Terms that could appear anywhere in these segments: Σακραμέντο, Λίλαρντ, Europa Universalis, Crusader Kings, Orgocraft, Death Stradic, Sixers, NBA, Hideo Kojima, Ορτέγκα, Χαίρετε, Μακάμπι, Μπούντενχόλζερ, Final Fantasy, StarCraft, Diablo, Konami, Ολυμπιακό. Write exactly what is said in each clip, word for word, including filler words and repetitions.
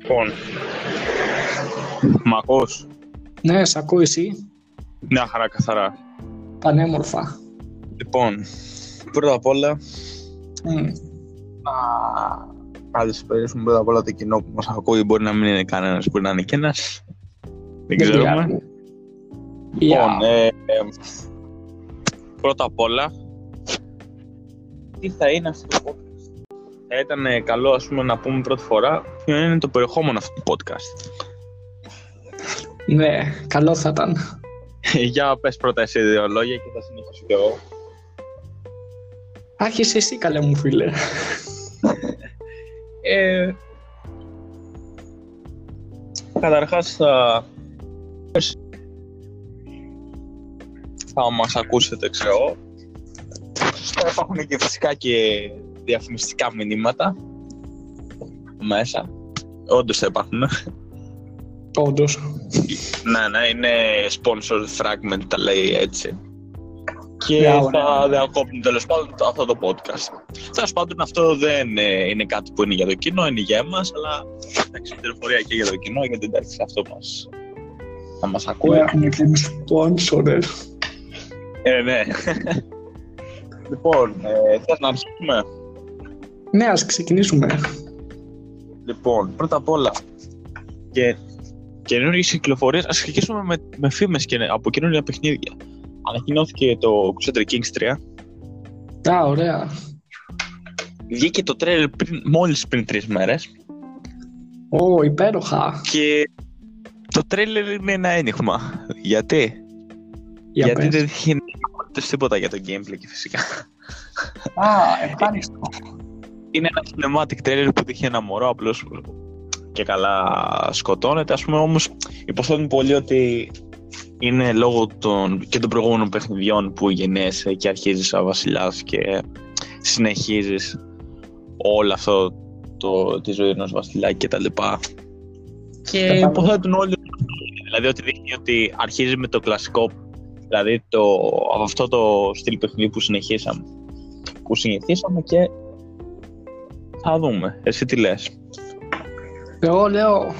Λοιπόν, μ' ακούς? Ναι, σ' ακούω εσύ. Μια χαρά καθαρά. Πανέμορφα. Λοιπόν, πρώτα απ' όλα mm. να... να δυσπερίσουμε πρώτα απ' όλα το κοινό που μας ακούει. Μπορεί να μην είναι κανένας, μπορεί να είναι και ένας. Δεν ξέρουμε. Yeah. Λοιπόν, yeah. Ε, ε, πρώτα απ' όλα, τι θα είναι αυτό το podcast? Θα ήταν καλό, ας πούμε, να πούμε πρώτη φορά ποιο είναι το περιεχόμενο αυτού του podcast. Ναι, καλό θα ήταν. Για πες πρώτα εσύ δύο λόγια και θα συνεχίσω κι εγώ. Άρχισε εσύ, καλέ μου φίλε. ε, καταρχάς θα... θα μας ακούσετε, ξέρω. Θα υπάρχουν και φυσικά και διαφημιστικά μηνύματα μέσα. Όντως θα υπάρχουν. Όντως. Ναι, ναι, είναι sponsored fragment, τα λέει έτσι. Και yeah, θα yeah. διακόπτουν τέλος πάντων αυτό το podcast. Τέλος πάντων, αυτό δεν είναι κάτι που είναι για το κοινό, είναι για εμάς, αλλά εντάξει, πληροφορία και για το κοινό, γιατί εντάξει, αυτό μας, θα μας ακούει. Έχουμε και sponsor. Ε, ναι. Λοιπόν, ε, θες να αρχίσουμε? Ναι, ας ξεκινήσουμε. Λοιπόν, πρώτα απ' όλα, και... καινούργιες κυκλοφορίες, ας ξεκινήσουμε με, με φήμες και από καινούργια παιχνίδια. Ανακοινώθηκε το Crusader Kings τρία. Α, ωραία. Βγήκε το τρέλ πριν, μόλις πριν τρεις μέρες. Ω, υπέροχα. Και το τρέλερ είναι ένα ένιγμα. Γιατί? Για Γιατί πες. Δεν είχε τίποτα για το gameplay και φυσικά. Α, ευχάριστο. Είναι ένα cinematic trailer που είχε ένα μωρό απλώς και καλά σκοτώνεται, ας πούμε, όμως υποθέτουν πολύ ότι είναι λόγω των, και των προηγούμενων παιχνιδιών που γεννιέσαι και αρχίζεις σαν βασιλιάς και συνεχίζεις όλο αυτό το, τη ζωή ενός βασιλιά και τα λοιπά. Και υποθέτουν όλοι, δηλαδή ότι δείχνει ότι αρχίζει με το κλασικό, δηλαδή το, από αυτό το στυλ παιχνιδιού που συνεχίσαμε, που συνηθίσαμε και θα δούμε. Εσύ τι λες? Εγώ λέω,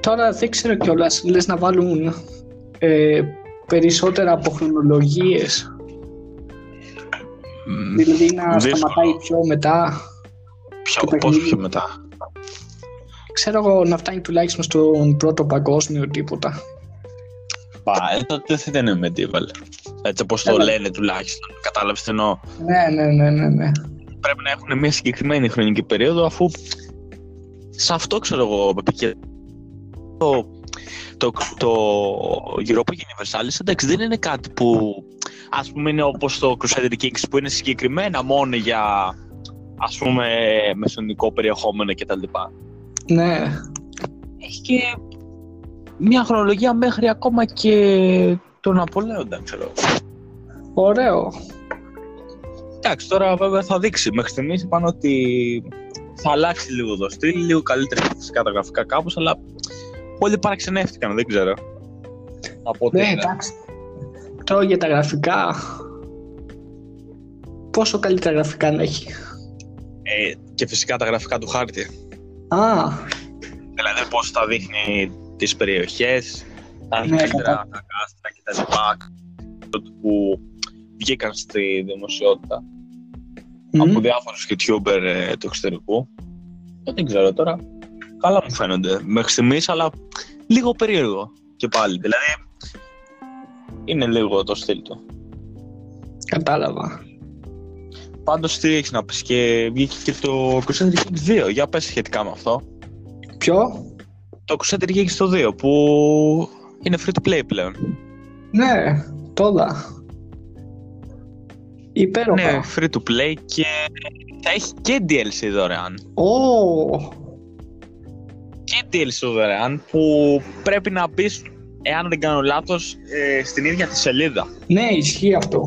τώρα δεν ξέρω κιόλας, λες να βάλουν ε, περισσότερα από χρονολογίες, mm, δηλαδή να δύσκολο. Σταματάει πιο μετά. Ποιο, πώς πιο μετά? Ξέρω εγώ, να φτάνει τουλάχιστον στον πρώτο παγκόσμιο τίποτα. Πα, τότε δεν είναι medieval, έτσι όπως το λένε τουλάχιστον, κατάλαβες τι εννοώ? Ναι, ναι, ναι, ναι, ναι. Πρέπει να έχουν μια συγκεκριμένη χρονική περίοδο, αφού σε αυτό ξέρω εγώ το, το, το Europa Universalis, εντάξει, δεν είναι κάτι που ας πούμε είναι όπως το Crusader Kings που είναι συγκεκριμένα μόνο για ας πούμε μεσονικό περιεχόμενο κτλ. Ναι. Έχει και μια χρονολογία μέχρι ακόμα και τον Απολέοντα, ξέρω. Ωραίο. Εντάξει, τώρα βέβαια θα δείξει. Μέχρι στιγμής είπαν ότι θα αλλάξει λίγο το στυλ, λίγο καλύτερα φυσικά τα γραφικά κάπως, αλλά όλοι παραξενεύτηκαν, δεν ξέρω. Από ναι, εντάξει. Τώρα για τα γραφικά, πόσο καλύτερα γραφικά να έχει? Ε, και φυσικά τα γραφικά του χάρτη. Α. Δηλαδή πώς θα δείχνει τις περιοχές, τα ναι, καλύτερα, κατά... τα κάστρα και τα λοιπά, που βγήκαν στη δημοσιότητα mm. από διάφορους YouTuber ε, του εξωτερικού. Δεν ξέρω τώρα. Καλά μου φαίνονται μέχρι στιγμής, αλλά λίγο περίεργο και πάλι. Δηλαδή, είναι λίγο το στυλ του. Κατάλαβα. Πάντως, τι έχεις να πεις? Και βγήκε και το Crusader Kings δύο. Για πες σχετικά με αυτό. Ποιο? Το Crusader Kings το δύο, που είναι free to play πλέον. Ναι, τώρα. Υπέροχα. Ναι, free to play και θα έχει και ντι ελ σι δωρεάν. Oh. Και ντι ελ σι δωρεάν που πρέπει να μπεις, εάν δεν κάνω λάθος, ε, στην ίδια τη σελίδα. Ναι, ισχύει αυτό.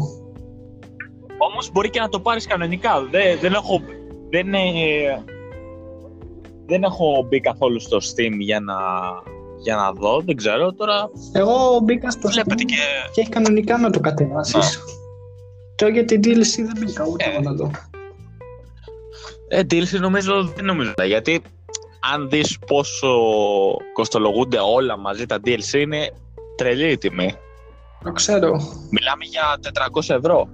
Όμως μπορεί και να το πάρεις κανονικά. Δεν, δεν, έχω, δεν, ε, δεν έχω μπει καθόλου στο Steam για να, για να δω, δεν ξέρω τώρα. Εγώ μπήκα στο Steam και... και έχει κανονικά να το κατεβάσεις. Να. Για την ντι ελ σι δεν μπήκα ούτε ε, να δω. Ε, deals νομίζω δεν νομίζω, γιατί αν δεις πόσο κοστολογούνται όλα μαζί τα ντι ελ σι είναι τρελή η τιμή. Το ξέρω. Μιλάμε για τετρακόσια ευρώ.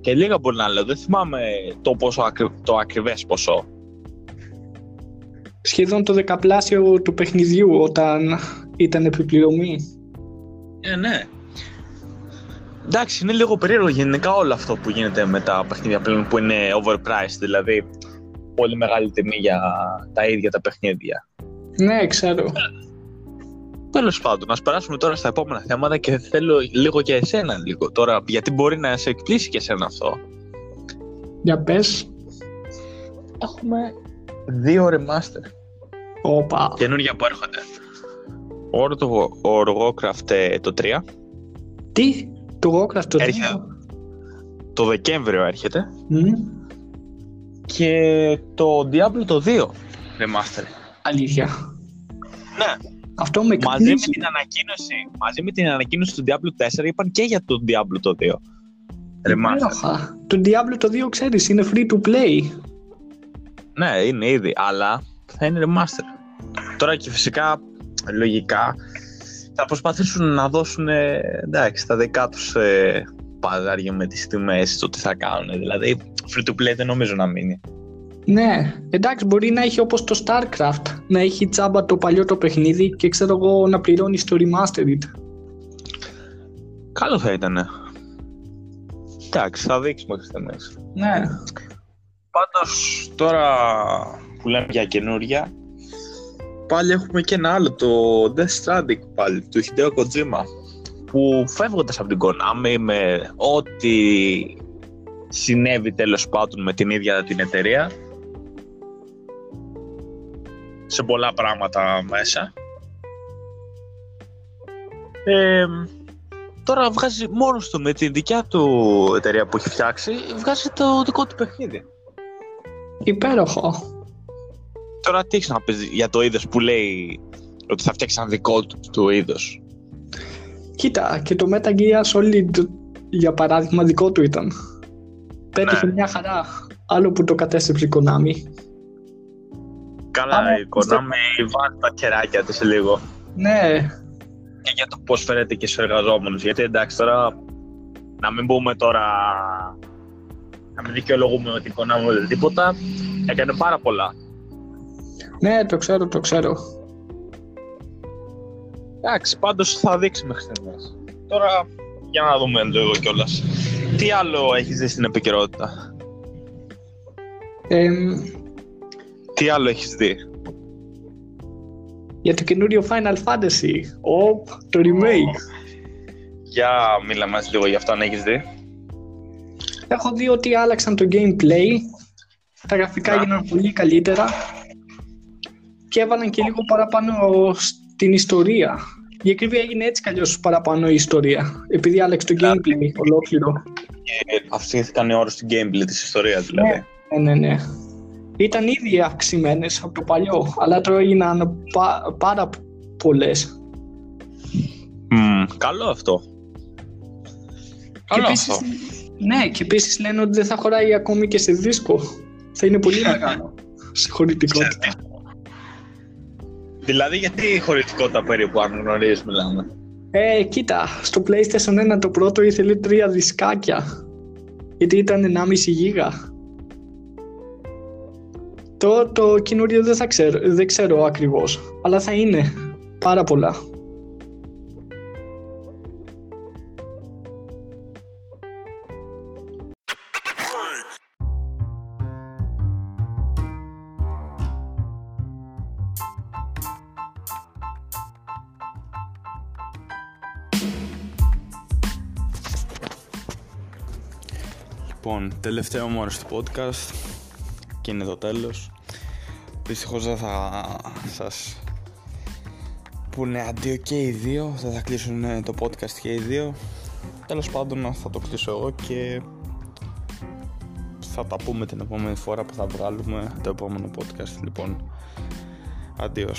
Και λίγα μπορεί να λέω, δεν θυμάμαι το, πόσο ακρι... το ακριβές ποσό. Σχεδόν το δεκαπλάσιο του παιχνιδιού όταν ήταν επιπληρωμή. Ε, ναι. Εντάξει, είναι λίγο περίεργο γενικά όλο αυτό που γίνεται με τα παιχνίδια πλέον που είναι overpriced, δηλαδή πολύ μεγάλη τιμή για τα ίδια τα παιχνίδια. Ναι, ξέρω. Τέλος πάντων, ας περάσουμε τώρα στα επόμενα θέματα και θέλω λίγο για εσένα λίγο τώρα, γιατί μπορεί να σε εκπλήσει και εσένα αυτό. Για πες. Έχουμε δύο remaster. Όπα. Καινούργια που έρχονται. Orgocraft το τρία. Τι? Το Orgocraft το τρία. Έρχεται. Το Δεκέμβριο έρχεται. Mm. Και το Diablo το δύο remaster. Αλήθεια. Ναι. Αυτό με μαζί, με την ανακοίνωση, μαζί με την ανακοίνωση του Diablo τέσσερα είπαν και για το Diablo το δύο. Remaster. Το Diablo το δύο ξέρεις είναι free to play. Ναι, είναι ήδη, αλλά θα είναι remaster. Τώρα και φυσικά, λογικά, θα προσπαθήσουν να δώσουν, εντάξει, τα δικά τους ε, παζάρια με τις τιμές, το τι θα κάνουν, δηλαδή free to play δεν νομίζω να μείνει. Ναι, εντάξει, μπορεί να έχει όπως το StarCraft, να έχει τσάμπα το παλιό το παιχνίδι και ξέρω εγώ να πληρώνεις το Remastered. Καλό θα ήταν. Εντάξει, θα δείξουμε μέχρι στιγμές. Ναι. Πάντως τώρα που λέμε για καινούρια, πάλι έχουμε και ένα άλλο, το Death Stradic πάλι, του Hideo Kojima, που φεύγοντας από την Konami με ό,τι συνέβη τέλος πάντων με την ίδια την εταιρεία σε πολλά πράγματα μέσα, ε, τώρα βγάζει μόνος του με την δικιά του εταιρεία που έχει φτιάξει, βγάζει το δικό του παιχνίδι. Υπέροχο. Τώρα τι έχεις να πεις για το είδος που λέει ότι θα φτιάξει ένα δικό του το είδος? Κοίτα, και το Metal Gear Solid για παράδειγμα δικό του ήταν. Πέτυχε, ναι, μια χαρά, άλλο που το κατέστρεψε η Konami. Καλά, άρα, η Konami βάλει τα κεράκια της λίγο. Ναι. Και για το πώς φέρεται και στους εργαζόμενους, γιατί εντάξει τώρα, να μην πούμε τώρα, να μην δικαιολογούμε ότι η Konami δεν τίποτα, έκανε πάρα πολλά. Ναι, το ξέρω, το ξέρω. Εντάξει, πάντως θα δείξει μέχρι στιγμές. Τώρα, για να δούμε λίγο κιόλας. Τι άλλο έχεις δει στην επικαιρότητα? Ε, Τι άλλο έχεις δει? Για το καινούριο Final Fantasy, oh, το remake. Για μίλα μας λίγο για αυτό αν έχεις δει. Έχω δει ότι άλλαξαν το gameplay, τα γραφικά γίνανε πολύ καλύτερα και έβαλαν και λίγο παραπάνω στην ιστορία. Η ακρίβεια έγινε έτσι καλλιώς παραπάνω η ιστορία, επειδή άλλαξε το gameplay ολόκληρο. Και αυξήθηκαν οι όρους του gameplay της ιστορίας δηλαδή. Ναι, ναι, ναι. Ήταν ήδη αυξημένες από το παλιό, αλλά τώρα έγιναν πα, πάρα πολλές. Mm, καλό αυτό. Καλό επίσης, αυτό. Ναι, και επίσης λένε ότι δεν θα χωράει ακόμη και σε δίσκο. Θα είναι πολύ μεγάλο σε χωρητικότητα. Δηλαδή γιατί χωρητικότητα περίπου αν γνωρίζεις μιλάμε? Ε, κοίτα, στο PlayStation ένα το πρώτο ήθελε τρία δισκάκια, γιατί ήταν ενάμιση γίγα. Το, το καινούριο δεν θα ξέρω, δεν ξέρω ακριβώς, αλλά θα είναι πάρα πολλά. Λοιπόν, τελευταίο μου ώρα στο podcast και είναι το τέλος. Δυστυχώς δεν θα σας πούνε αντίο και οι δύο, δεν θα κλείσουν το podcast και οι δύο. Τέλος πάντων θα το κλείσω εγώ και θα τα πούμε την επόμενη φορά που θα βγάλουμε το επόμενο podcast. Λοιπόν, αντίο.